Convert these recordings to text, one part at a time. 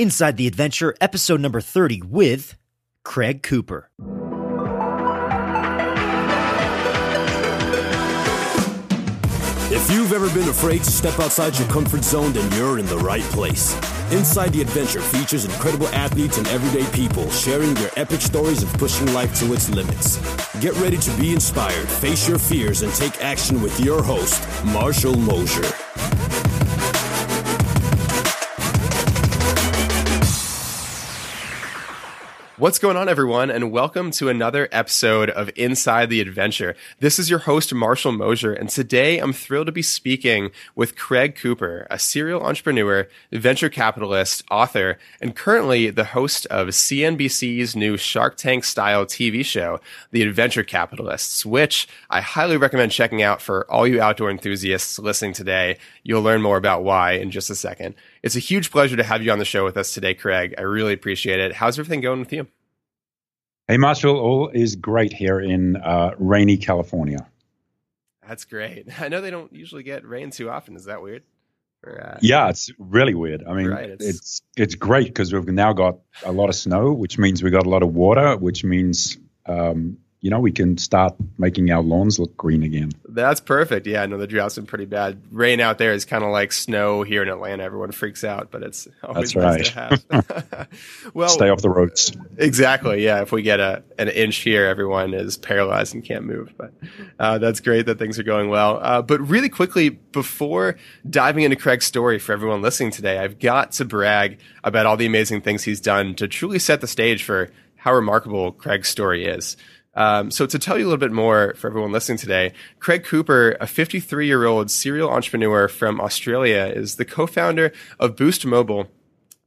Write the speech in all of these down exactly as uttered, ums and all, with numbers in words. Inside the Adventure, episode number thirty with Craig Cooper. If you've ever been afraid to step outside your comfort zone, then you're in the right place. Inside the Adventure features incredible athletes and everyday people sharing their epic stories of pushing life to its limits. Get ready to be inspired, face your fears, and take action with your host, Marshall Mosher. What's going on, everyone, and welcome to another episode of Inside the Adventure. This is your host, Marshall Mosher, and today I'm thrilled to be speaking with Craig Cooper, a serial entrepreneur, venture capitalist, author, and currently the host of C N B C's new Shark Tank-style T V show, The Adventure Capitalists, which I highly recommend checking out for all you outdoor enthusiasts listening today. You'll learn more about why in just a second. It's a huge pleasure to have you on the show with us today, Craig. I really appreciate it. How's everything going with you? Hey, Marshall, all is great here in uh, rainy California. That's great. I know they don't usually get rain too often. Is that weird? Or, uh, yeah, it's really weird. I mean, right, it's it's, it's great because we've now got a lot of snow, which means we got a lot of water, which means um, – you know, we can start making our lawns look green again. That's perfect. Yeah, I know the drought's been pretty bad. Rain out there is kind of like snow here in Atlanta. Everyone freaks out, but it's always nice to have. Well, stay off the roads. Exactly. Yeah, if we get a an inch here, everyone is paralyzed and can't move. But uh, that's great that things are going well. Uh, but really quickly, before diving into Craig's story for everyone listening today, I've got to brag about all the amazing things he's done to truly set the stage for how remarkable Craig's story is. Um, so to tell you a little bit more for everyone listening today, Craig Cooper, a fifty-three-year-old serial entrepreneur from Australia, is the co-founder of Boost Mobile,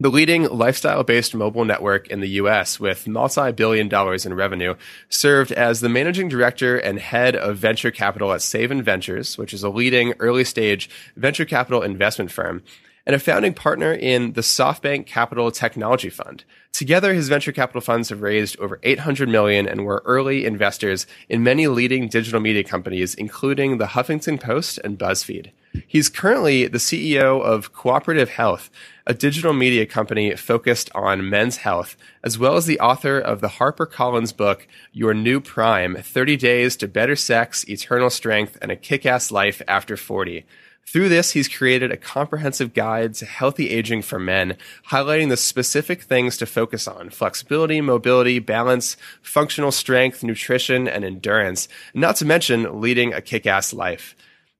the leading lifestyle-based mobile network in the U S with multi-billion dollars in revenue. Served as the managing director and head of venture capital at Save and Ventures, which is a leading early-stage venture capital investment firm, and a founding partner in the SoftBank Capital Technology Fund. Together, his venture capital funds have raised over eight hundred million dollars and were early investors in many leading digital media companies, including The Huffington Post and BuzzFeed. He's currently the C E O of Cooperative Health, a digital media company focused on men's health, as well as the author of the HarperCollins book, Your New Prime: thirty Days to Better Sex, Eternal Strength, and a Kick-Ass Life After forty. Through this, he's created a comprehensive guide to healthy aging for men, highlighting the specific things to focus on: flexibility, mobility, balance, functional strength, nutrition, and endurance, not to mention leading a kick-ass life.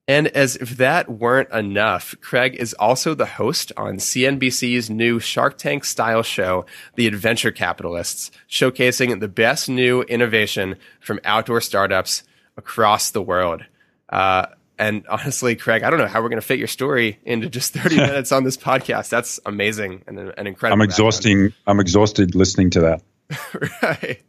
And as if that weren't enough, Craig is also the host on C N B C's new Shark Tank-style show, The Adventure Capitalists, showcasing the best new innovation from outdoor startups across the world. Uh... And honestly, Craig, I don't know how we're going to fit your story into just thirty minutes on this podcast. That's amazing and an incredible. I'm exhausting. Background. I'm exhausted listening to that. Right.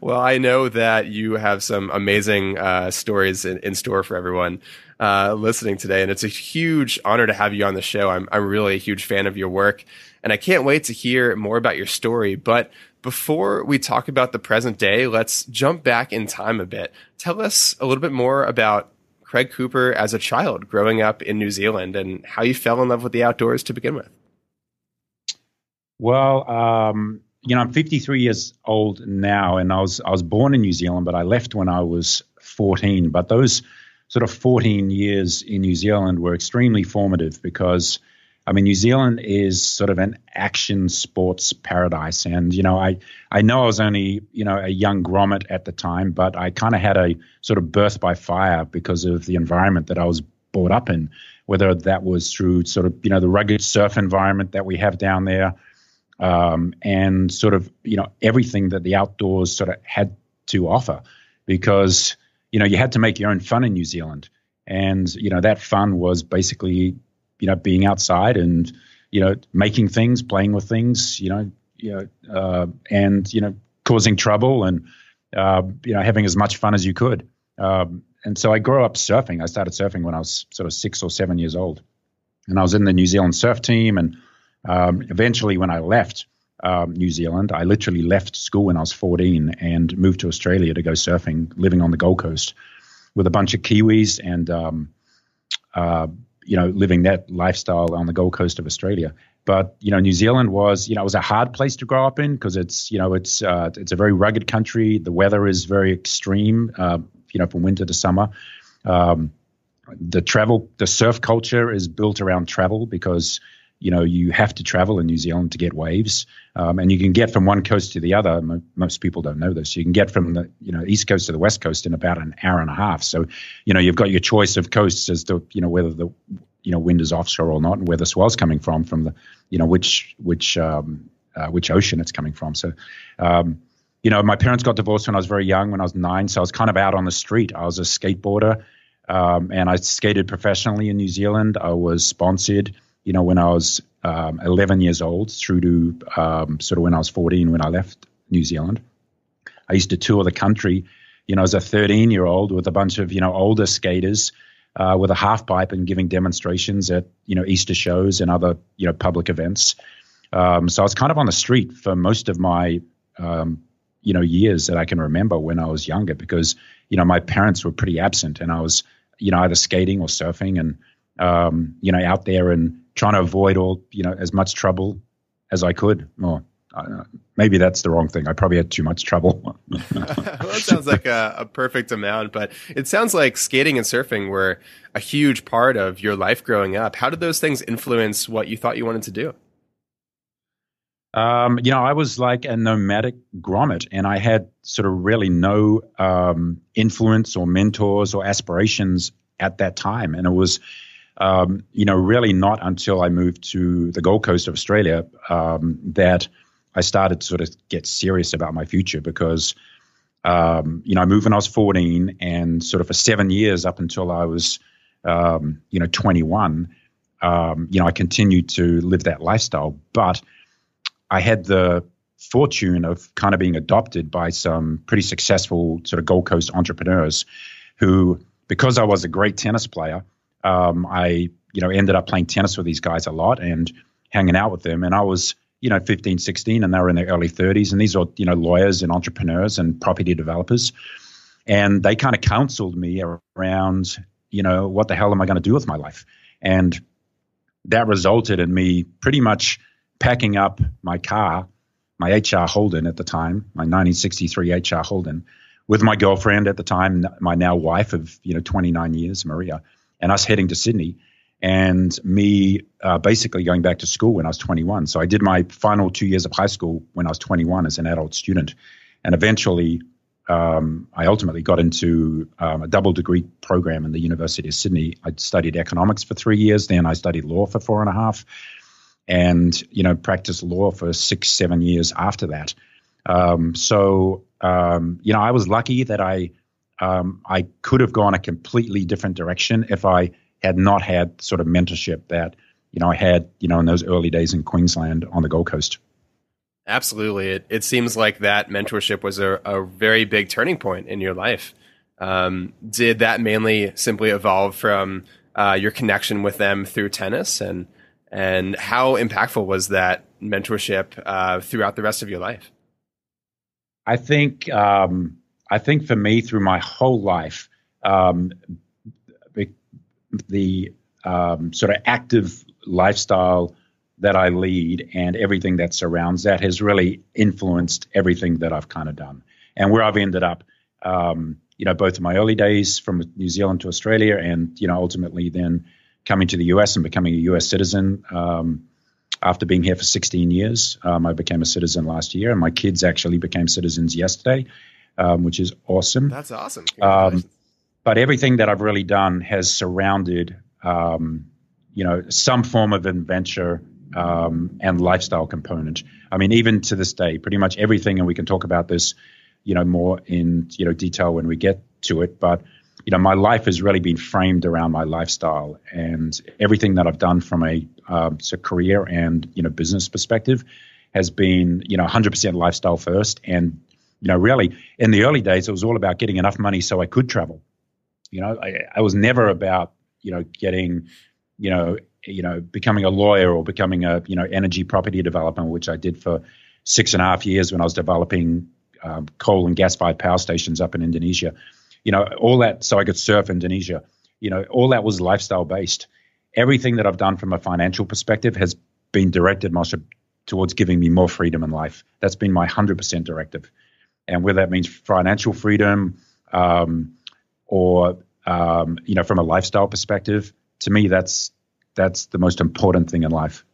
Well, I know that you have some amazing uh, stories in, in store for everyone uh, listening today, and it's a huge honor to have you on the show. I'm I'm really a huge fan of your work, and I can't wait to hear more about your story. But before we talk about the present day, let's jump back in time a bit. Tell us a little bit more about Craig Cooper as a child growing up in New Zealand and how you fell in love with the outdoors to begin with. Well, um, you know, I'm fifty-three years old now, and I was I was born in New Zealand, but I left when I was fourteen. But those sort of fourteen years in New Zealand were extremely formative because, I mean, New Zealand is sort of an action sports paradise. And, you know, I, I know I was only, you know, a young grommet at the time, but I kind of had a sort of birth by fire because of the environment that I was brought up in, whether that was through sort of, you know, the rugged surf environment that we have down there um, and sort of, you know, everything that the outdoors sort of had to offer because, you know, you had to make your own fun in New Zealand. And, you know, that fun was basically – you know, being outside and, you know, making things, playing with things, you know, you know uh, and, you know, causing trouble and, uh, you know, having as much fun as you could. Um, and so I grew up surfing. I started surfing when I was sort of six or seven years old. And I was in the New Zealand surf team. And um, eventually when I left um, New Zealand, I literally left school when I was fourteen and moved to Australia to go surfing, living on the Gold Coast with a bunch of Kiwis and, um, uh, you know, living that lifestyle on the Gold Coast of Australia. But, you know, New Zealand was, you know, it was a hard place to grow up in because it's, you know, it's uh, it's a very rugged country. The weather is very extreme, uh, you know, from winter to summer. Um, the travel, the surf culture is built around travel because, you know, you have to travel in New Zealand to get waves. Um, and you can get from one coast to the other. Most people don't know this. You can get from the, you know, East Coast to the West Coast in about an hour and a half. So, you know, you've got your choice of coasts as to, you know, whether the, you know, wind is offshore or not, and where the swell's coming from, from the, you know, which which um, uh, which ocean it's coming from. So, um, you know, my parents got divorced when I was very young, when I was nine. So I was kind of out on the street. I was a skateboarder, um, and I skated professionally in New Zealand. I was sponsored, you know, when I was um, eleven years old through to um, sort of when I was fourteen, when I left New Zealand. I used to tour the country, you know, as a thirteen-year-old with a bunch of, you know, older skaters uh, with a half pipe and giving demonstrations at, you know, Easter shows and other, you know, public events. Um, so I was kind of on the street for most of my, um, you know, years that I can remember when I was younger because, you know, my parents were pretty absent and I was, you know, either skating or surfing and, um, you know, out there and trying to avoid all, you know, as much trouble as I could. Or uh, maybe that's the wrong thing. I probably had too much trouble. Well, that sounds like a, a perfect amount, but it sounds like skating and surfing were a huge part of your life growing up. How did those things influence what you thought you wanted to do? Um, you know, I was like a nomadic grommet and I had sort of really no um, influence or mentors or aspirations at that time. And it was, Um, you know, really not until I moved to the Gold Coast of Australia um, that I started to sort of get serious about my future because, um, you know, I moved when I was fourteen and sort of for seven years up until I was, um, you know, twenty-one, um, you know, I continued to live that lifestyle. But I had the fortune of kind of being adopted by some pretty successful sort of Gold Coast entrepreneurs who, because I was a great tennis player, Um, I, you know, ended up playing tennis with these guys a lot and hanging out with them. And I was, you know, fifteen, sixteen, and they were in their early thirties. And these are, you know, lawyers and entrepreneurs and property developers. And they kind of counseled me around, you know, what the hell am I going to do with my life? And that resulted in me pretty much packing up my car, my H R Holden at the time, my nineteen sixty-three H R Holden, with my girlfriend at the time, my now wife of, you know, twenty-nine years, Maria, and us heading to Sydney and me uh, basically going back to school when I was twenty-one. So I did my final two years of high school when I was twenty-one as an adult student. And eventually um, I ultimately got into um, a double degree program in the University of Sydney. I studied economics for three years. Then I studied law for four and a half and, you know, practiced law for six, seven years after that. Um, so, um, you know, I was lucky that I Um, I could have gone a completely different direction if I had not had sort of mentorship that, you know, I had, you know, in those early days in Queensland on the Gold Coast. Absolutely. It, it seems like that mentorship was a, a very big turning point in your life. Um, did that mainly simply evolve from uh, your connection with them through tennis? And, and how impactful was that mentorship uh, throughout the rest of your life? I think... Um, I think for me, through my whole life, um, the um, sort of active lifestyle that I lead and everything that surrounds that has really influenced everything that I've kind of done and where I've ended up, um, you know, both in my early days from New Zealand to Australia and, you know, ultimately then coming to the U S and becoming a U S citizen. Um, after being here for sixteen years, um, I became a citizen last year and my kids actually became citizens yesterday. Um, which is awesome. That's awesome. Um, but everything that I've really done has surrounded, um, you know, some form of adventure um, and lifestyle component. I mean, even to this day, pretty much everything, and we can talk about this, you know, more in, you know, detail when we get to it. But, you know, my life has really been framed around my lifestyle and everything that I've done from a, um, a career and, you know, business perspective has been, you know, one hundred percent lifestyle first and, you know, really, in the early days, it was all about getting enough money so I could travel. You know, I, I was never about, you know, getting, you know, you know, becoming a lawyer or becoming a, you know, energy property developer, which I did for six and a half years when I was developing um, coal and gas-fired power stations up in Indonesia. You know, all that so I could surf Indonesia. You know, all that was lifestyle-based. Everything that I've done from a financial perspective has been directed, Mosher, towards giving me more freedom in life. That's been my one hundred percent directive. And whether that means financial freedom um, or, um, you know, from a lifestyle perspective, to me, that's that's the most important thing in life.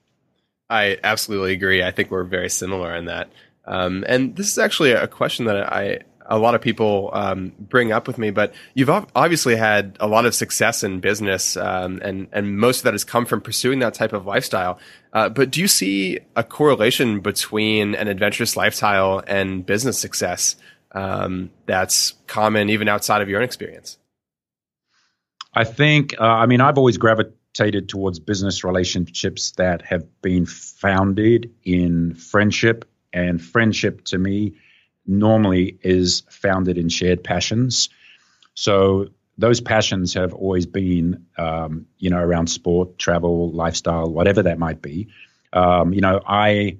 I absolutely agree. I think we're very similar in that. Um, and this is actually a question that I a lot of people um, bring up with me, but you've obviously had a lot of success in business, um, and, and most of that has come from pursuing that type of lifestyle. Uh, but do you see a correlation between an adventurous lifestyle and business success um, that's common even outside of your own experience? I think, uh, I mean, I've always gravitated towards business relationships that have been founded in friendship, and friendship to me normally is founded in shared passions. So those passions have always been, um, you know, around sport, travel, lifestyle, whatever that might be. Um, you know, I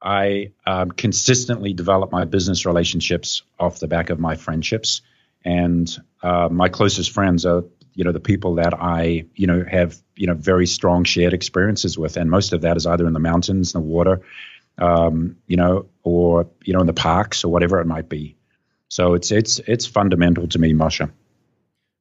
I um, consistently develop my business relationships off the back of my friendships, and uh, my closest friends are, you know, the people that I, you know, have, you know, very strong shared experiences with. And most of that is either in the mountains, the water, um, you know, or, you know, in the parks or whatever it might be. So it's, it's, it's fundamental to me, Moshe.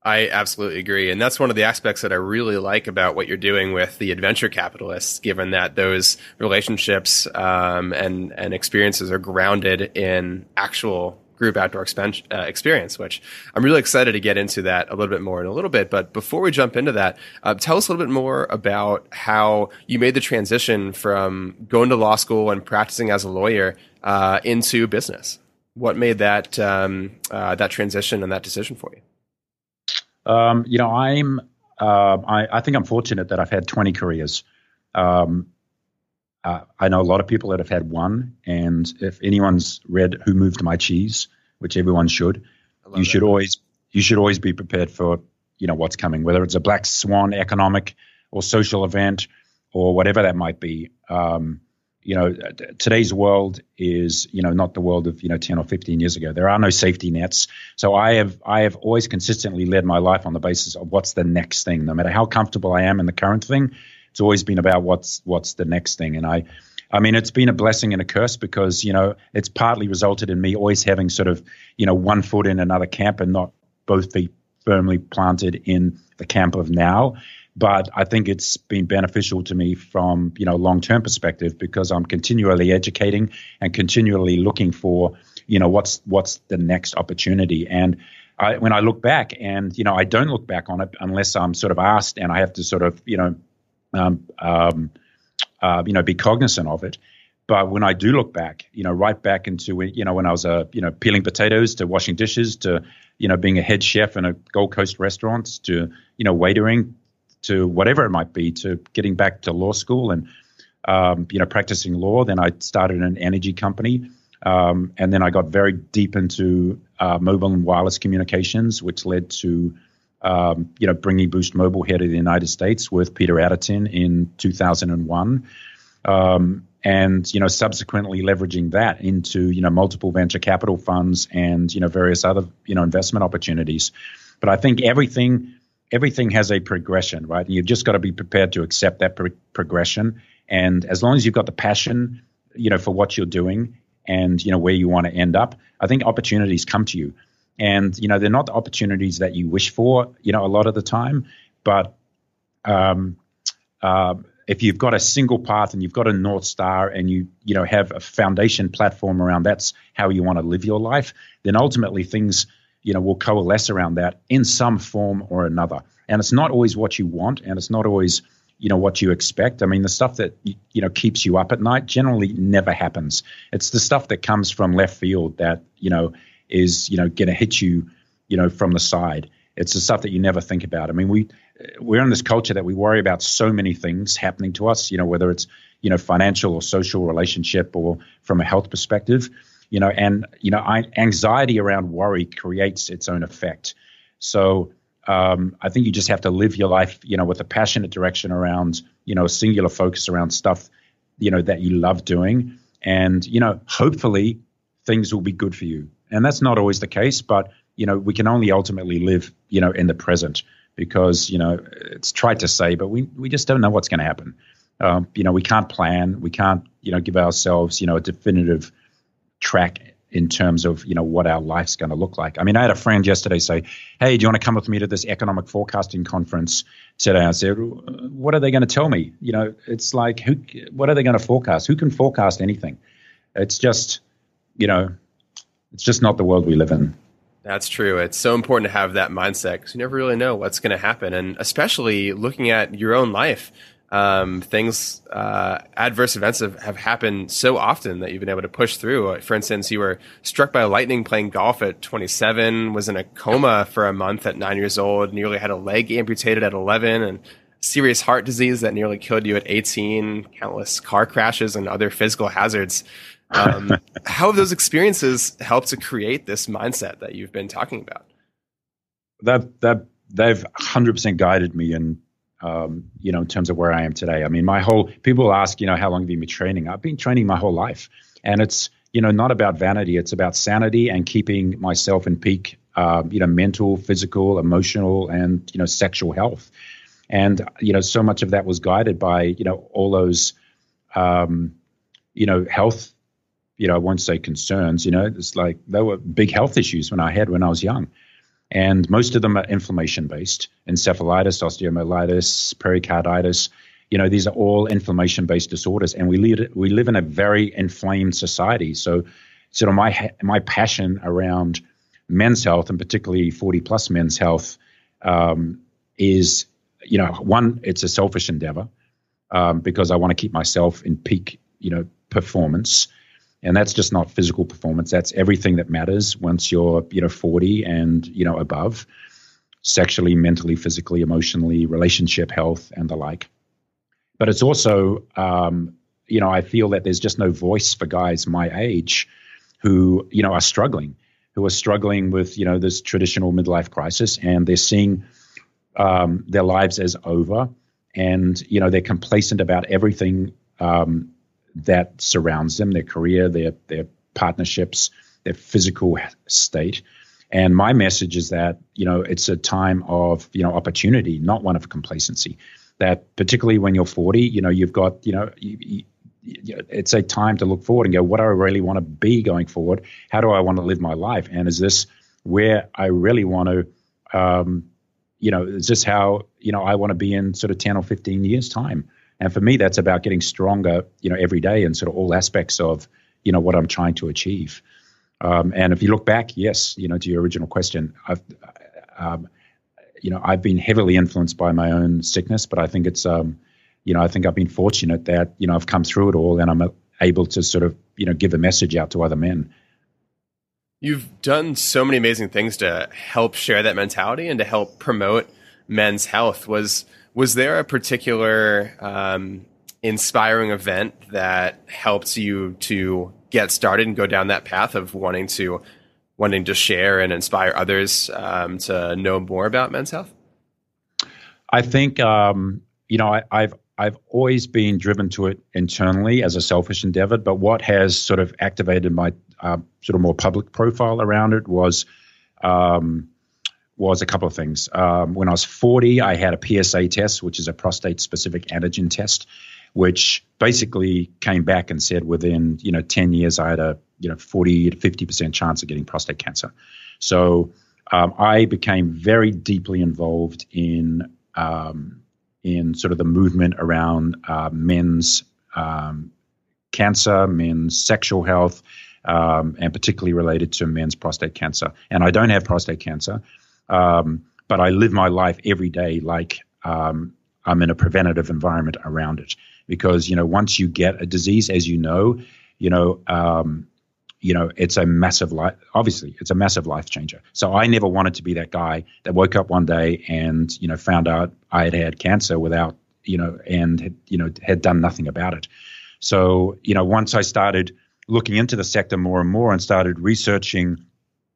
I absolutely agree. And that's one of the aspects that I really like about what you're doing with the Adventure Capitalists, given that those relationships um, and, and experiences are grounded in actual group outdoor expen- uh, experience, which I'm really excited to get into that a little bit more in a little bit. But before we jump into that, uh, tell us a little bit more about how you made the transition from going to law school and practicing as a lawyer uh, into business. What made that um, uh, that transition and that decision for you? Um, you know, I'm uh, I, I think I'm fortunate that I've had twenty careers. Um, Uh, I know a lot of people that have had one, and if anyone's read Who Moved My Cheese, which everyone should, you should always you should always be prepared for, you know, what's coming, whether it's a black swan economic or social event or whatever that might be. Um, you know, today's world is, you know, not the world of, you know, ten or fifteen years ago. There are no safety nets. So I have I have always consistently led my life on the basis of what's the next thing. No matter how comfortable I am in the current thing, it's always been about what's what's the next thing. And I I mean, it's been a blessing and a curse because, you know, it's partly resulted in me always having sort of, you know, one foot in another camp and not both feet firmly planted in the camp of now. But I think it's been beneficial to me from, you know, long-term perspective because I'm continually educating and continually looking for, you know, what's what's the next opportunity. And I, when I look back and, you know, I don't look back on it unless I'm sort of asked and I have to sort of, you know, Um, um, uh, you know, be cognizant of it. But when I do look back, you know, right back into, you know, when I was, uh, you know, peeling potatoes to washing dishes to, you know, being a head chef in a Gold Coast restaurant to, you know, waitering to whatever it might be, to getting back to law school and, um, you know, practicing law. Then I started an energy company. Um, and then I got very deep into uh, mobile and wireless communications, which led to Um, you know, bringing Boost Mobile here to the United States with Peter Adderton in two thousand one. Um, and, you know, subsequently leveraging that into, you know, multiple venture capital funds and, you know, various other, you know, investment opportunities. But I think everything, everything has a progression, right? And you've just got to be prepared to accept that pro- progression. And as long as you've got the passion, you know, for what you're doing and, you know, where you want to end up, I think opportunities come to you. And, you know, they're not the opportunities that you wish for, you know, a lot of the time. But um, uh, if you've got a single path and you've got a North Star and you, you know, have a foundation platform around that's how you want to live your life, then ultimately things, you know, will coalesce around that in some form or another. And it's not always what you want and it's not always, you know, what you expect. I mean, the stuff that, you know, keeps you up at night generally never happens. It's the stuff that comes from left field that, you know, is, you know, going to hit you, you know, from the side. It's the stuff that you never think about. I mean, we, we're in this culture that we worry about so many things happening to us, you know, whether it's, you know, financial or social relationship or from a health perspective, you know, and, you know, I, anxiety around worry creates its own effect. So um, I think you just have to live your life, you know, with a passionate direction around, you know, a singular focus around stuff, you know, that you love doing. And, you know, hopefully things will be good for you. And that's not always the case, but, you know, we can only ultimately live, you know, in the present because, you know, it's tried to say, but we, we just don't know what's going to happen. Um, you know, we can't plan. We can't, you know, give ourselves, you know, a definitive track in terms of, you know, what our life's going to look like. I mean, I had a friend yesterday say, hey, do you want to come with me to this economic forecasting conference today? I said, what are they going to tell me? You know, it's like, who? What are they going to forecast? Who can forecast anything? It's just, you know, it's just not the world we live in. That's true. It's so important to have that mindset because you never really know what's going to happen. And especially looking at your own life, um, things, uh, adverse events have, have happened so often that you've been able to push through. For instance, you were struck by lightning playing golf at twenty-seven, was in a coma for a month at nine years old, nearly had a leg amputated at eleven, and serious heart disease that nearly killed you at eighteen, countless car crashes and other physical hazards. um, how have those experiences helped to create this mindset that you've been talking about? That that they've one hundred percent guided me in, um, you know, in terms of where I am today. I mean, my whole people ask, you know, how long have you been training? I've been training my whole life, and it's, you know, not about vanity. It's about sanity and keeping myself in peak, uh, you know, mental, physical, emotional, and, you know, sexual health. And, you know, so much of that was guided by, you know, all those, um, you know, health. You know, I won't say concerns, you know, it's like there were big health issues when I had when I was young. And most of them are inflammation-based, encephalitis, osteomyelitis, pericarditis. You know, these are all inflammation-based disorders. And we live, we live in a very inflamed society. So sort of my my passion around men's health, and particularly forty-plus men's health, um, is, you know, one, it's a selfish endeavor um, because I want to keep myself in peak, you know, performance. And that's just not physical performance. That's everything that matters once you're, you know, forty and, you know, above, sexually, mentally, physically, emotionally, relationship, health, and the like. But it's also, um, you know, I feel that there's just no voice for guys my age who, you know, are struggling, who are struggling with, you know, this traditional midlife crisis, and they're seeing um, their lives as over, and, you know, they're complacent about everything um that surrounds them, their career, their their partnerships, their physical state. And my message is that, you know, it's a time of, you know, opportunity, not one of complacency. That particularly when you're forty, you know, you've got, you know, you, you, it's a time to look forward and go, what do I really want to be going forward? How do I want to live my life? And is this where I really want to, um, you know, is this how, you know, I want to be in sort of ten or fifteen years time? And for me, that's about getting stronger, you know, every day in sort of all aspects of, you know, what I'm trying to achieve. Um, and if you look back, yes, you know, to your original question, I've, um, you know, I've been heavily influenced by my own sickness, but I think it's, um, you know, I think I've been fortunate that, you know, I've come through it all, and I'm able to sort of, you know, give a message out to other men. You've done so many amazing things to help share that mentality and to help promote men's health. Was Was there a particular um, inspiring event that helped you to get started and go down that path of wanting to wanting to share and inspire others um, to know more about men's health? I think um, you know I, I've I've always been driven to it internally as a selfish endeavor, but what has sort of activated my uh, sort of more public profile around it was. Um, was a couple of things. Um, when I was forty, I had a P S A test, which is a prostate-specific antigen test, which basically came back and said within, you know, ten years, I had a, you know, forty to fifty percent chance of getting prostate cancer. So um, I became very deeply involved in, um, in sort of the movement around uh, men's um, cancer, men's sexual health, um, and particularly related to men's prostate cancer. And I don't have prostate cancer. Um, but I live my life every day like um, I'm in a preventative environment around it, because, you know, once you get a disease, as you know, you know, um, you know, it's a massive life. Obviously, it's a massive life changer. So I never wanted to be that guy that woke up one day and, you know, found out I had had cancer without, you know, and had, you know, had done nothing about it. So, you know, once I started looking into the sector more and more and started researching,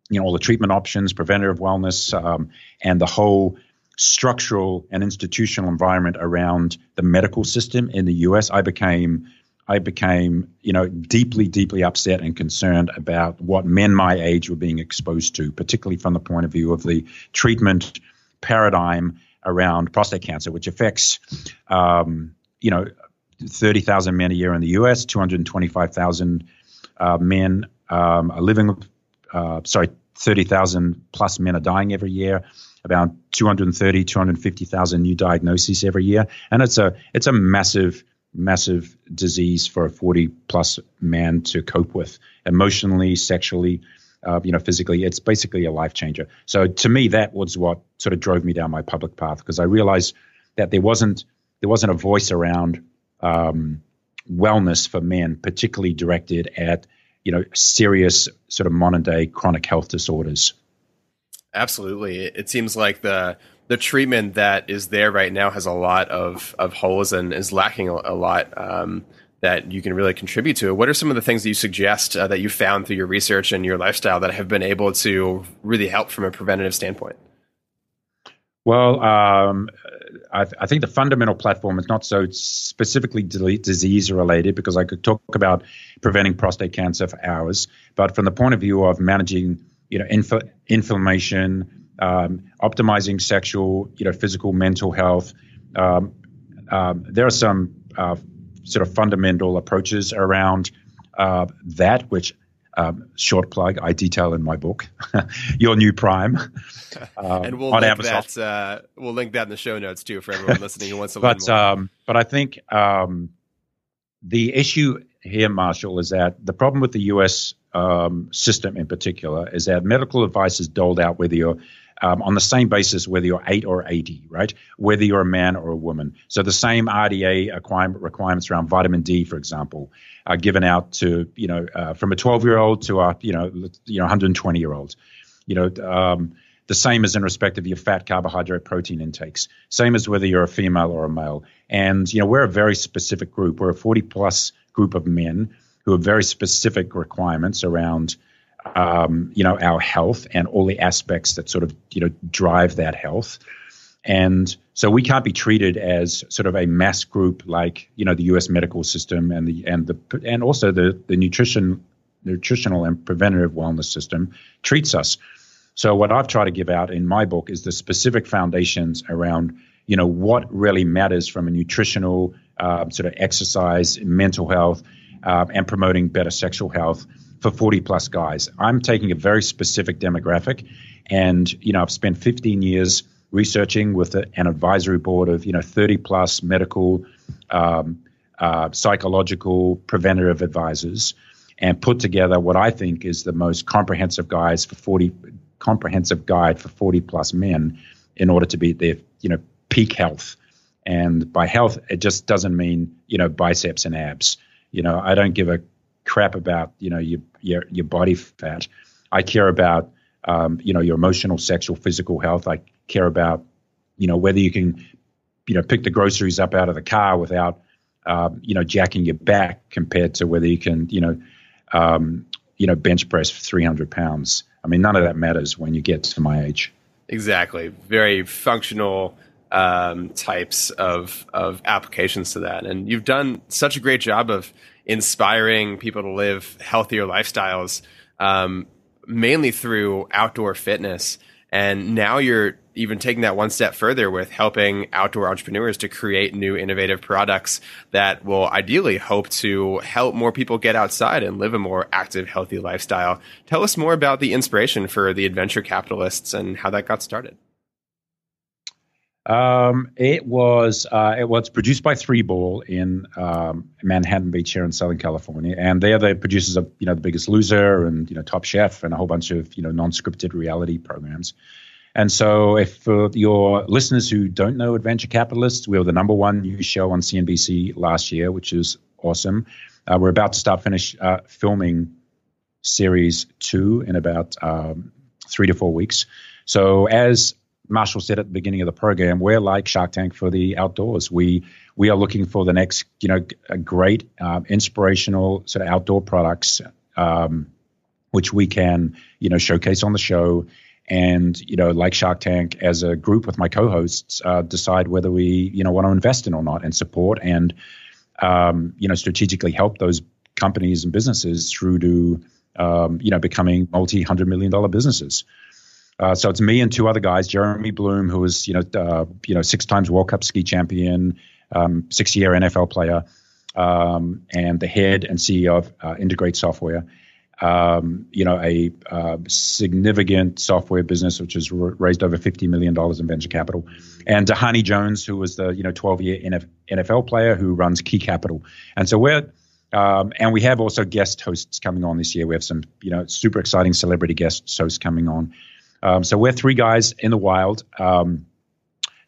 you know, all the treatment options, preventative wellness, um, and the whole structural and institutional environment around the medical system in the U S, I became, I became, you know, deeply, deeply upset and concerned about what men my age were being exposed to, particularly from the point of view of the treatment paradigm around prostate cancer, which affects, um, you know, thirty thousand men a year in the U S, two hundred twenty-five thousand uh, men um, are living with, uh, sorry, thirty thousand plus men are dying every year, about two hundred thirty, two hundred fifty thousand new diagnoses every year. And it's a it's a massive, massive disease for a forty plus man to cope with emotionally, sexually, uh, you know, physically. It's basically a life changer. So to me, that was what sort of drove me down my public path, because I realized that there wasn't there wasn't a voice around um, wellness for men, particularly directed at, you know, serious sort of modern day chronic health disorders. Absolutely. It seems like the the treatment that is there right now has a lot of, of holes and is lacking a, a lot um, that you can really contribute to. What are some of the things that you suggest uh, that you found through your research and your lifestyle that have been able to really help from a preventative standpoint? Well, um, I, th- I think the fundamental platform is not so specifically de- disease related, because I could talk about preventing prostate cancer for hours, but from the point of view of managing, you know, inf- inflammation, um, optimizing sexual, you know, physical, mental health. Um, um, there are some uh, sort of fundamental approaches around uh, that, which um, short plug, I detail in my book, Your New Prime. Um, and we'll link that, uh, we'll link that in the show notes too for everyone listening who wants to but, learn more. Um, but I think um, the issue here, Marshall, is that the problem with the U S Um, system in particular is that medical advice is doled out whether you're um, on the same basis, whether you're eight or eighty, right? Whether you're a man or a woman. So the same R D A requirements around vitamin D, for example, are given out to, you know, uh, from a twelve year old to a, you know, you know, one hundred twenty year old, you know, um, the same as in respect of your fat, carbohydrate, protein intakes, same as whether you're a female or a male. And, you know, we're a very specific group. We're a forty plus group of men who have very specific requirements around, um, you know, our health and all the aspects that sort of, you know, drive that health. And so we can't be treated as sort of a mass group like, you know, the U S medical system and the and the and also the the nutrition nutritional and preventative wellness system treats us. So what I've tried to give out in my book is the specific foundations around, you know, what really matters from a nutritional uh, sort of exercise, mental health. Uh, and promoting better sexual health for forty plus guys. I'm taking a very specific demographic, and, you know, I've spent fifteen years researching with a, an advisory board of, you know, thirty plus medical, um, uh, psychological, preventative advisors, and put together what I think is the most comprehensive guys for forty comprehensive guide for forty plus men in order to be at their, you know, peak health. And by health, it just doesn't mean, you know, biceps and abs. You know, I don't give a crap about, you know, your your, your body fat. I care about, um, you know, your emotional, sexual, physical health. I care about, you know, whether you can, you know, pick the groceries up out of the car without, um, you know, jacking your back, compared to whether you can, you know, um, you know, bench press three hundred pounds. I mean, none of that matters when you get to my age. Exactly. Very functional um, types of, of applications to that. And you've done such a great job of inspiring people to live healthier lifestyles, um, mainly through outdoor fitness. And now you're even taking that one step further with helping outdoor entrepreneurs to create new innovative products that will ideally hope to help more people get outside and live a more active, healthy lifestyle. Tell us more about the inspiration for the Adventure Capitalists and how that got started. Um, it was uh, it was produced by Three Ball in um, Manhattan Beach here in Southern California, and they are the producers of, you know, The Biggest Loser and, you know, Top Chef and a whole bunch of, you know, non-scripted reality programs. And so, if uh, your listeners who don't know Adventure Capitalists, we were the number one news show on C N B C last year, which is awesome. Uh, we're about to start finish uh, filming series two in about um, three to four weeks. So as Marshall said at the beginning of the program, we're like Shark Tank for the outdoors. We we are looking for the next, you know, a great, um, inspirational sort of outdoor products, um, which we can, you know, showcase on the show. And, you know, like Shark Tank, as a group with my co-hosts, uh, decide whether we, you know, want to invest in or not, and support and, um, you know, strategically help those companies and businesses through to, um, you know, becoming multi-hundred million dollar businesses. Uh, so it's me and two other guys, Jeremy Bloom, who was, you know, uh, you know, six times World Cup ski champion, um, six year N F L player, um, and the head and C E O of uh, Integrate Software. Um, you know, a uh, significant software business, which has r- raised over fifty million dollars in venture capital. And Dahani Jones, who was the, you know, twelve-year N F L player who runs Key Capital. And so we're, um, and we have also guest hosts coming on this year. We have some, you know, super exciting celebrity guest hosts coming on. Um, so we're three guys in the wild um,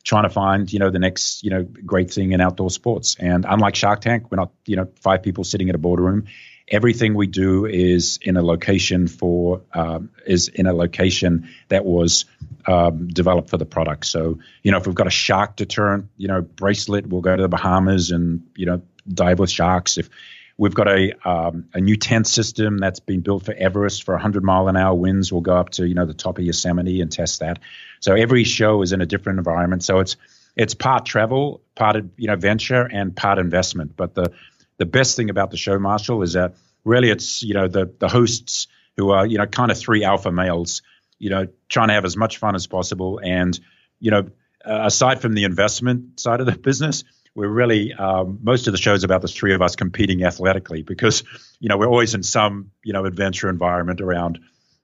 trying to find, you know, the next, you know, great thing in outdoor sports. And unlike Shark Tank, we're not, you know, five people sitting at a boardroom. Everything we do is in a location for um, is in a location that was um, developed for the product. So, you know, if we've got a shark deterrent, you know, bracelet, we'll go to the Bahamas and, you know, dive with sharks. If we've got a um, a new tent system that's been built for Everest for one hundred mile an hour winds, we'll go up to, you know, the top of Yosemite and test that. So every show is in a different environment. So it's it's part travel, part, you know, venture, and part investment. But the The best thing about the show, Marshall, is that really it's, you know, the the hosts who are, you know, kind of three alpha males, you know, trying to have as much fun as possible. And, you know, uh, aside from the investment side of the business, we're really um, most of the show's about the three of us competing athletically because, you know, we're always in some, you know, adventure environment around,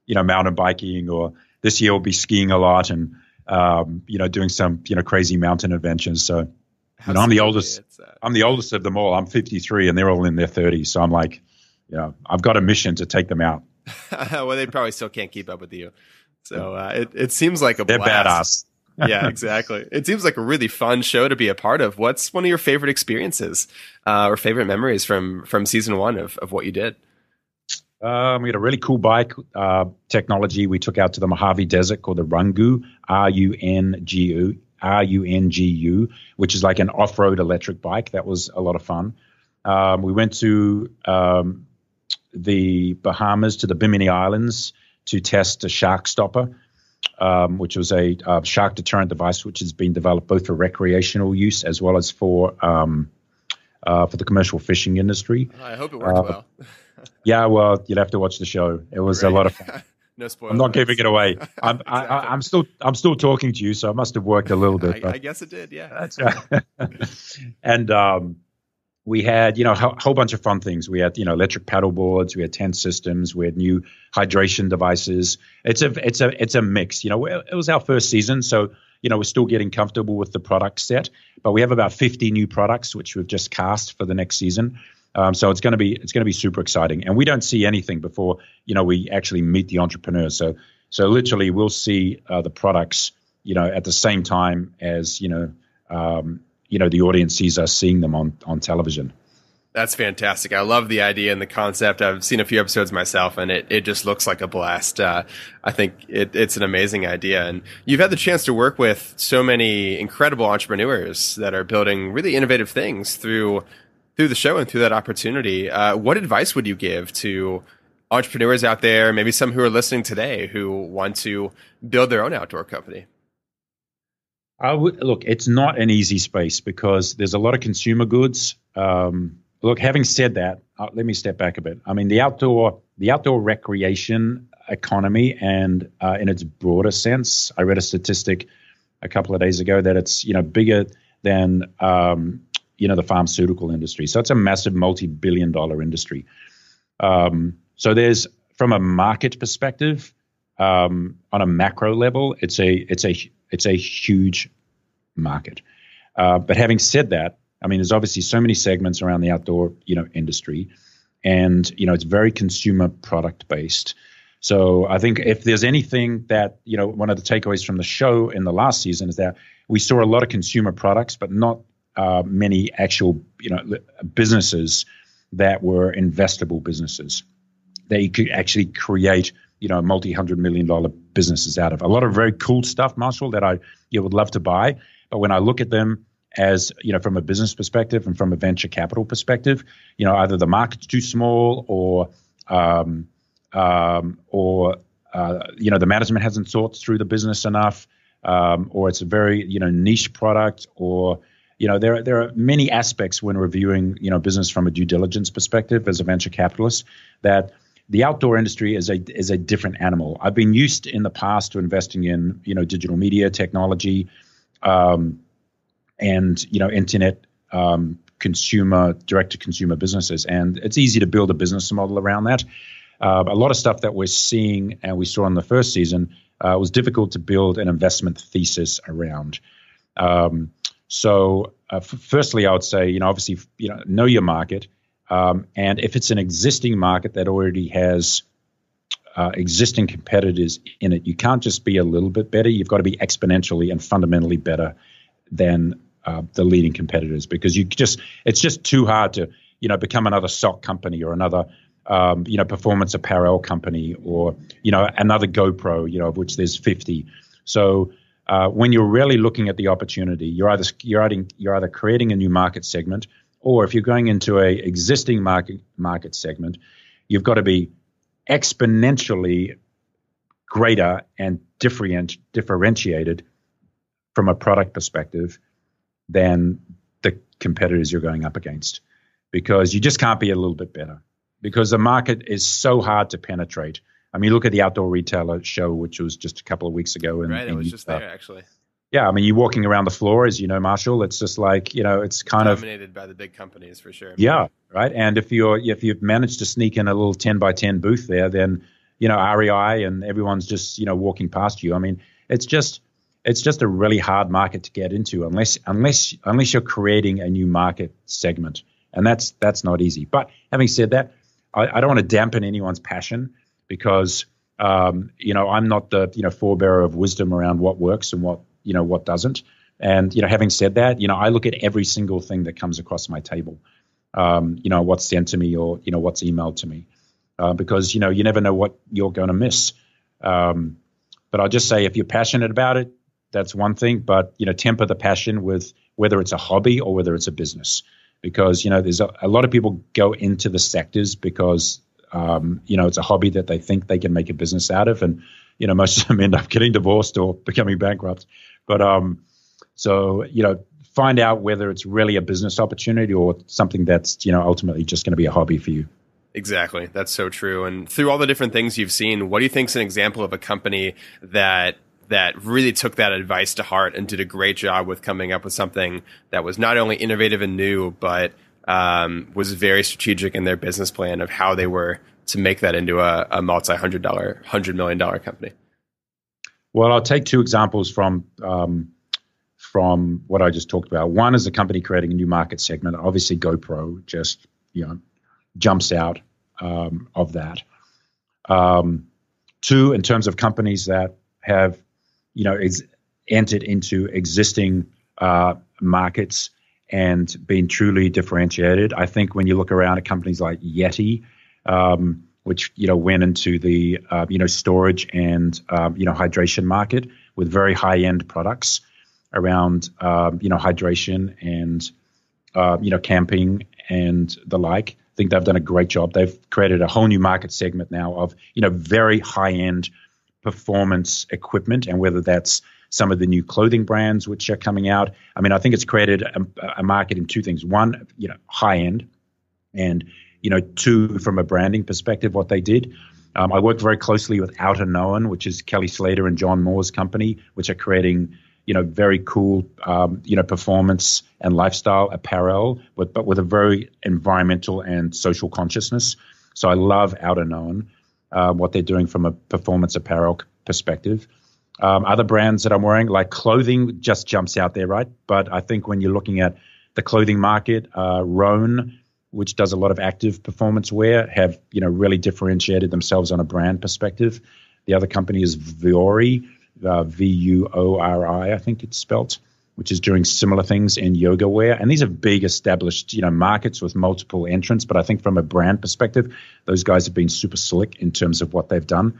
you know, mountain biking, or this year we'll be skiing a lot and, um, you know, doing some, you know, crazy mountain adventures. So. And I'm the oldest. I'm the oldest of them all. I'm fifty-three, and they're all in their thirties. So I'm like, you know, I've got a mission to take them out. Well, they probably still can't keep up with you. So uh, it it seems like a they're blast. Badass. Yeah, exactly. It seems like a really fun show to be a part of. What's one of your favorite experiences uh, or favorite memories from from season one of of what you did? Um, we had a really cool bike uh, technology we took out to the Mojave Desert called the Rungu, R U N G U. R U N G U, which is like an off-road electric bike. That was a lot of fun. Um, we went to um, the Bahamas, to the Bimini Islands, to test a shark stopper, um, which was a uh, shark deterrent device, which has been developed both for recreational use as well as for um, uh, for the commercial fishing industry. I hope it worked uh, well. Yeah, well, you'd have to watch the show. It was right. A lot of fun. No spoilers. I'm not giving it away. I'm, exactly. I, I, I'm still, I'm still talking to you, so it must have worked a little bit. I, I guess it did, yeah. That's right. And um, we had, you know, a ho- whole bunch of fun things. We had, you know, electric paddle boards. We had tent systems. We had new hydration devices. It's a, it's a, it's a mix. You know, it was our first season, so you know we're still getting comfortable with the product set. But we have about fifty new products which we've just cast for the next season. Um, so it's going to be it's going to be super exciting, and we don't see anything before you know we actually meet the entrepreneurs. So so literally we'll see uh, the products you know at the same time as you know um, you know the audience sees us seeing them on on television. That's fantastic. I love the idea and the concept. I've seen a few episodes myself, and it, it just looks like a blast. Uh, I think it, it's an amazing idea. And you've had the chance to work with so many incredible entrepreneurs that are building really innovative things through through the show and through that opportunity. Uh, what advice would you give to entrepreneurs out there, maybe some who are listening today who want to build their own outdoor company? I would, look, it's not an easy space because there's a lot of consumer goods. Um, look, having said that, uh, let me step back a bit. I mean, the outdoor the outdoor recreation economy and uh, in its broader sense, I read a statistic a couple of days ago that it's, you know, bigger than um, – you know, the pharmaceutical industry. So it's a massive multi-billion dollar industry. Um, so there's, from a market perspective, um, on a macro level, it's a, it's a, it's a huge market. Uh, but having said that, I mean, there's obviously so many segments around the outdoor, you know, industry, and, you know, it's very consumer product based. So I think if there's anything that, you know, one of the takeaways from the show in the last season is that we saw a lot of consumer products, but not Uh, many actual, you know, businesses that were investable businesses that you could actually create, you know, multi-hundred million dollar businesses out of. A lot of very cool stuff, Marshall, that I you would love to buy. But when I look at them as, you know, from a business perspective and from a venture capital perspective, you know, either the market's too small or, um, um, or uh, you know, the management hasn't thought through the business enough, um, or it's a very, you know, niche product, or you know, there, there are many aspects when reviewing, you know, business from a due diligence perspective as a venture capitalist that the outdoor industry is a is a different animal. I've been used in the past to investing in, you know, digital media technology um, and, you know, internet um, consumer, direct-to-consumer businesses. And it's easy to build a business model around that. Uh, a lot of stuff that we're seeing and we saw in the first season uh, was difficult to build an investment thesis around. Um, so uh, f- firstly, I would say, you know, obviously, you know, know your market. Um, and if it's an existing market that already has uh, existing competitors in it, you can't just be a little bit better. You've got to be exponentially and fundamentally better than uh, the leading competitors, because you just, it's just too hard to, you know, become another sock company or another, um, you know, performance apparel company or, you know, another GoPro, you know, of which there's fifty. So uh, when you're really looking at the opportunity, you're either, you're adding, you're either creating a new market segment, or if you're going into a existing market market segment, you've got to be exponentially greater and different, differentiated from a product perspective than the competitors you're going up against, because you just can't be a little bit better, because the market is so hard to penetrate. I mean, look at the Outdoor Retailer show, which was just a couple of weeks ago. And, right, it was just there, actually. Yeah, I mean, you're walking around the floor, as you know, Marshall. It's just like, you know, it's kind of dominated by the big companies for sure. Yeah, right. And if you're if you've managed to sneak in a little ten by ten booth there, then, you know, R E I and everyone's just, you know, walking past you. I mean, it's just it's just a really hard market to get into unless unless unless you're creating a new market segment, and that's that's not easy. But having said that, I, I don't want to dampen anyone's passion, because um, you know, I'm not the you know forebearer of wisdom around what works and what you know, what doesn't. And, you know, having said that, you know, I look at every single thing that comes across my table, um, you know, what's sent to me or, you know, what's emailed to me, uh, because, you know, you never know what you're going to miss. Um, but I'll just say, if you're passionate about it, that's one thing, but, you know, temper the passion with whether it's a hobby or whether it's a business, because, you know, there's a, a lot of people go into the sectors because, um, you know, it's a hobby that they think they can make a business out of. And, you know, most of them end up getting divorced or becoming bankrupt. But um, so, you know, find out whether it's really a business opportunity or something that's, you know, ultimately just going to be a hobby for you. Exactly. That's so true. And through all the different things you've seen, what do you think is an example of a company that that really took that advice to heart and did a great job with coming up with something that was not only innovative and new, but um, was very strategic in their business plan of how they were to make that into a, a multi-hundred dollar, hundred million dollar company? Well, I'll take two examples from um, from what I just talked about. One is a company creating a new market segment. Obviously, GoPro just you know jumps out um, of that. Um, two, in terms of companies that have you know ex- entered into existing uh, markets and been truly differentiated. I think when you look around at companies like Yeti, Um, which, you know, went into the, uh, you know, storage and, um, you know, hydration market with very high-end products around, um, you know, hydration and, uh, you know, camping and the like. I think they've done a great job. They've created a whole new market segment now of, you know, very high-end performance equipment, and whether that's some of the new clothing brands which are coming out. I mean, I think it's created a, a market in two things. One, you know, high-end, and You know, two, from a branding perspective, what they did. Um, I worked very closely with Outer Known, which is Kelly Slater and John Moore's company, which are creating, you know, very cool, um, you know, performance and lifestyle apparel, but, but with a very environmental and social consciousness. So I love Outer Known, uh, what they're doing from a performance apparel perspective. Um, other brands that I'm wearing, like clothing, just jumps out there, right? But I think when you're looking at the clothing market, uh, Rhone, which does a lot of active performance wear, have, you know, really differentiated themselves on a brand perspective. The other company is Vuori, uh, V U O R I, I think it's spelt, which is doing similar things in yoga wear. And these are big established, you know, markets with multiple entrants. But I think from a brand perspective, those guys have been super slick in terms of what they've done.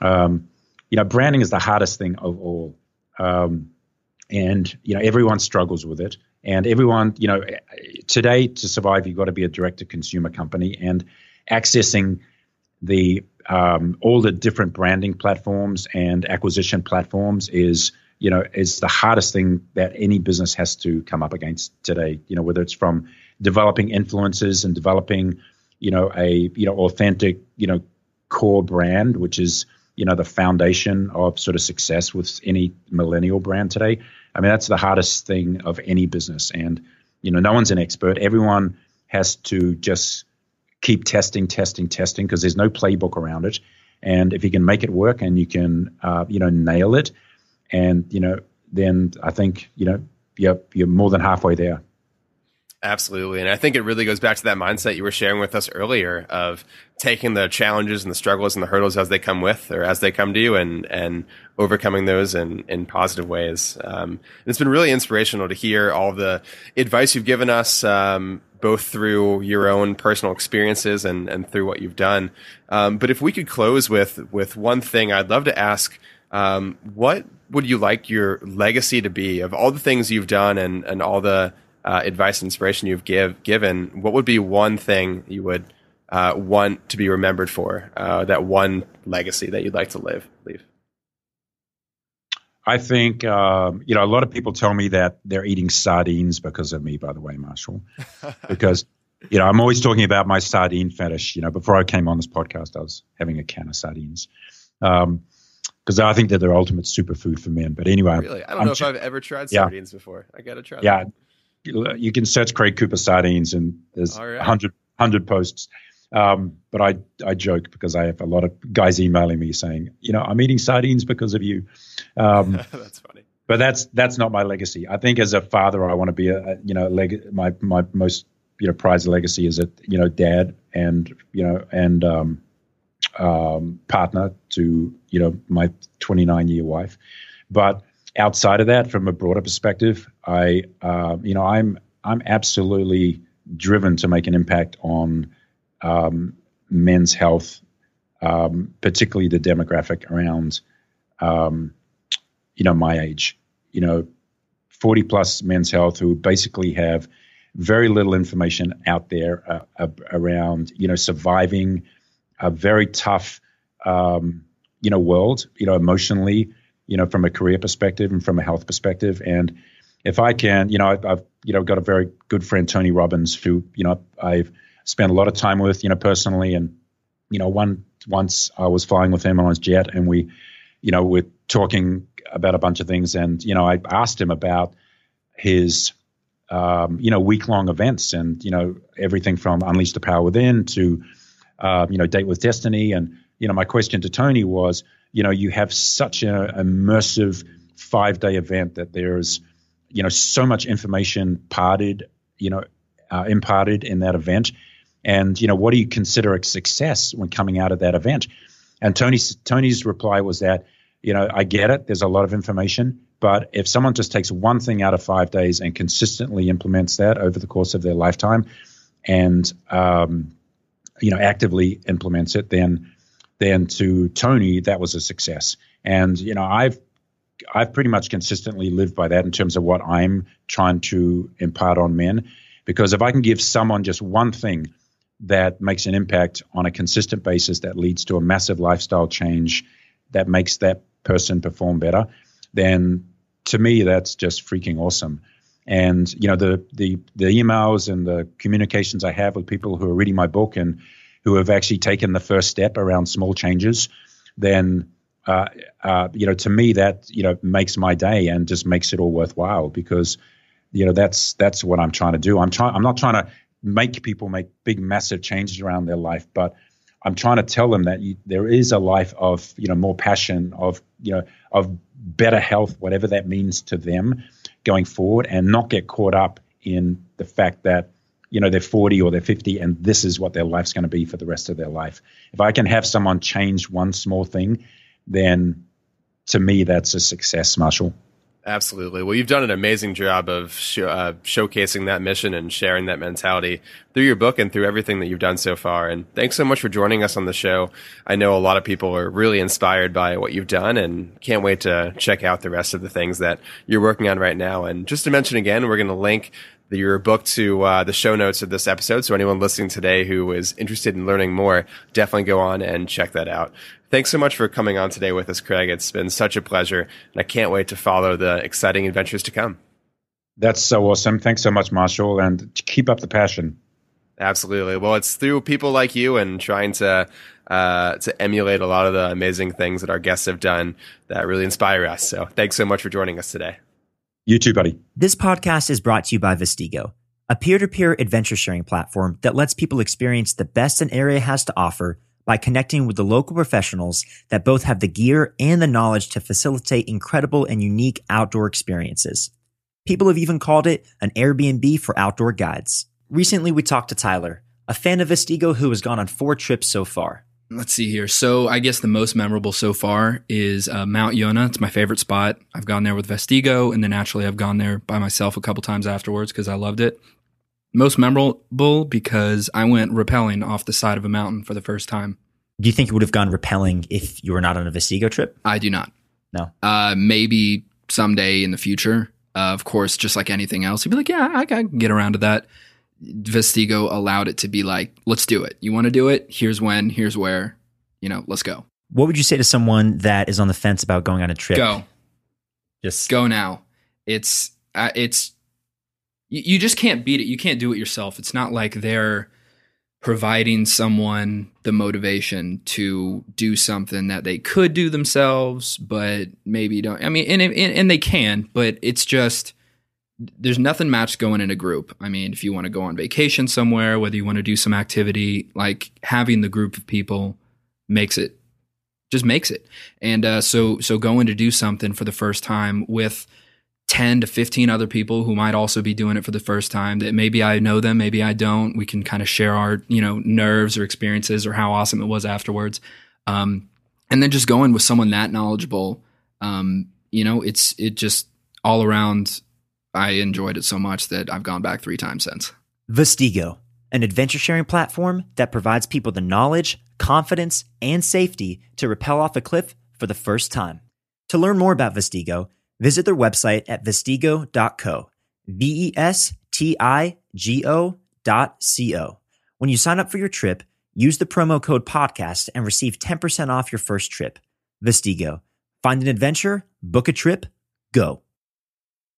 Um, you know, branding is the hardest thing of all. Um, and, you know, everyone struggles with it. And everyone, you know, today to survive, you've got to be a direct-to-consumer company, and accessing the um, all the different branding platforms and acquisition platforms is, you know, is the hardest thing that any business has to come up against today. You know, whether it's from developing influencers and developing, you know, a you know authentic, you know, core brand, which is, you know, the foundation of sort of success with any millennial brand today. I mean, that's the hardest thing of any business. And You know, no one's an expert. Everyone has to just keep testing, testing, testing, because there's no playbook around it. And if you can make it work and you can, uh, you know, nail it, and, you know, then I think, you know, you're, you're more than halfway there. Absolutely. And I think it really goes back to that mindset you were sharing with us earlier of taking the challenges and the struggles and the hurdles as they come with, or as they come to you, and, and overcoming those in, in positive ways. Um, it's been really inspirational to hear all the advice you've given us, um, both through your own personal experiences and, and through what you've done. Um, but if we could close with, with one thing, I'd love to ask, um, what would you like your legacy to be of all the things you've done and, and all the, Uh, advice and inspiration you've give, given, what would be one thing you would uh, want to be remembered for, uh, that one legacy that you'd like to live, leave? I think, uh, you know, a lot of people tell me that they're eating sardines because of me, by the way, Marshall, because, you know, I'm always talking about my sardine fetish. You know, before I came on this podcast, I was having a can of sardines. Um Because I think they're the ultimate superfood for men. But anyway. Really? I don't I'm know ch- if I've ever tried sardines yeah. before. I got to try yeah. them. Yeah. You can search Craig Cooper sardines and there's right. one hundred, one hundred posts. Um, but I, I joke because I have a lot of guys emailing me saying, you know, I'm eating sardines because of you. Um, that's funny. But that's that's not my legacy. I think as a father, I want to be, a, you know, leg- my my most, you know, prized legacy is a, you know, dad and, you know, and um, um, partner to, you know, my twenty-nine-year wife. But outside of that, from a broader perspective, I, uh, you know, I'm I'm absolutely driven to make an impact on um, men's health, um, particularly the demographic around, um, you know, my age. You know, forty plus men's health who basically have very little information out there uh, uh, around, you know, surviving a very tough, um, you know, world, you know, emotionally, you know, from a career perspective and from a health perspective. And if I can, you know, I've, I've, you know, got a very good friend, Tony Robbins, who, you know, I've spent a lot of time with, you know, personally. And, you know, one, once I was flying with him on his jet and we, you know, we're talking about a bunch of things. And, you know, I asked him about his, um, you know, week long events and, you know, everything from Unleash the Power Within to, uh, you know, Date with Destiny. And, you know, my question to Tony was, you know, you have such an immersive five-day event that there's, you know, so much information parted, you know, uh, imparted in that event. And, you know, what do you consider a success when coming out of that event? And Tony's, Tony's reply was that, you know, I get it. There's a lot of information. But if someone just takes one thing out of five days and consistently implements that over the course of their lifetime and, um, you know, actively implements it, then – then to Tony, that was a success. And, you know, I've I've pretty much consistently lived by that in terms of what I'm trying to impart on men. Because if I can give someone just one thing that makes an impact on a consistent basis that leads to a massive lifestyle change that makes that person perform better, then to me, that's just freaking awesome. And, you know, the the the emails and the communications I have with people who are reading my book and who have actually taken the first step around small changes, then, uh, uh, you know, to me that, you know, makes my day and just makes it all worthwhile because, you know, that's, that's what I'm trying to do. I'm trying, I'm not trying to make people make big, massive changes around their life, but I'm trying to tell them that you, there is a life of, you know, more passion of, you know, of better health, whatever that means to them going forward, and not get caught up in the fact that, you know, they're forty or they're fifty and this is what their life's going to be for the rest of their life. If I can have someone change one small thing, then to me, that's a success, Marshall. Absolutely. Well, you've done an amazing job of sh- uh, showcasing that mission and sharing that mentality through your book and through everything that you've done so far. And thanks so much for joining us on the show. I know a lot of people are really inspired by what you've done and can't wait to check out the rest of the things that you're working on right now. And just to mention again, we're going to link your book to uh, the show notes of this episode. So anyone listening today who is interested in learning more, definitely go on and check that out. Thanks so much for coming on today with us, Craig. It's been such a pleasure, and I can't wait to follow the exciting adventures to come. That's so awesome. Thanks so much, Marshall, and keep up the passion. Absolutely. Well, it's through people like you and trying to uh, to emulate a lot of the amazing things that our guests have done that really inspire us. So thanks so much for joining us today. You too, buddy. This podcast is brought to you by Vestigo. a peer-to-peer adventure sharing platform that lets people experience the best an area has to offer by connecting with the local professionals that both have the gear and the knowledge to facilitate incredible and unique outdoor experiences. People have even called it an Airbnb for outdoor guides. Recently, we talked to Tyler, a fan of Vestigo who has gone on four trips so far. Let's see here. So I guess the most memorable so far is uh, Mount Yona. It's my favorite spot. I've gone there with Vestigo, and then naturally I've gone there by myself a couple times afterwards because I loved it. Most memorable because I went rappelling off the side of a mountain for the first time. Do you think you would have gone rappelling if you were not on a Vestigo trip? I do not. No. Uh, maybe someday in the future. Uh, of course, just like anything else, you'd be like, yeah, I, I can get around to that. Vestigo allowed it to be like, let's do it. You want to do it? Here's when, here's where, you know, let's go. What would you say to someone that is on the fence about going on a trip? Go. Just go now. It's, uh, it's, you, you just can't beat it. You can't do it yourself. It's not like they're providing someone the motivation to do something that they could do themselves, but maybe don't. I mean, and, and, and they can, but it's just, there's nothing matched going in a group. I mean, if you want to go on vacation somewhere, whether you want to do some activity, like having the group of people makes it, just makes it. And uh, so so going to do something for the first time with ten to fifteen other people who might also be doing it for the first time, that maybe I know them, maybe I don't. We can kind of share our, you know, nerves or experiences or how awesome it was afterwards. Um, and then just going with someone that knowledgeable, um, you know, it's it just all around – I enjoyed it so much that I've gone back three times since. Vestigo, an adventure sharing platform that provides people the knowledge, confidence, and safety to rappel off a cliff for the first time. To learn more about Vestigo, visit their website at vestigo dot co, V E S T I G O dot C O. When you sign up for your trip, use the promo code podcast and receive ten percent off your first trip. Vestigo, find an adventure, book a trip, go.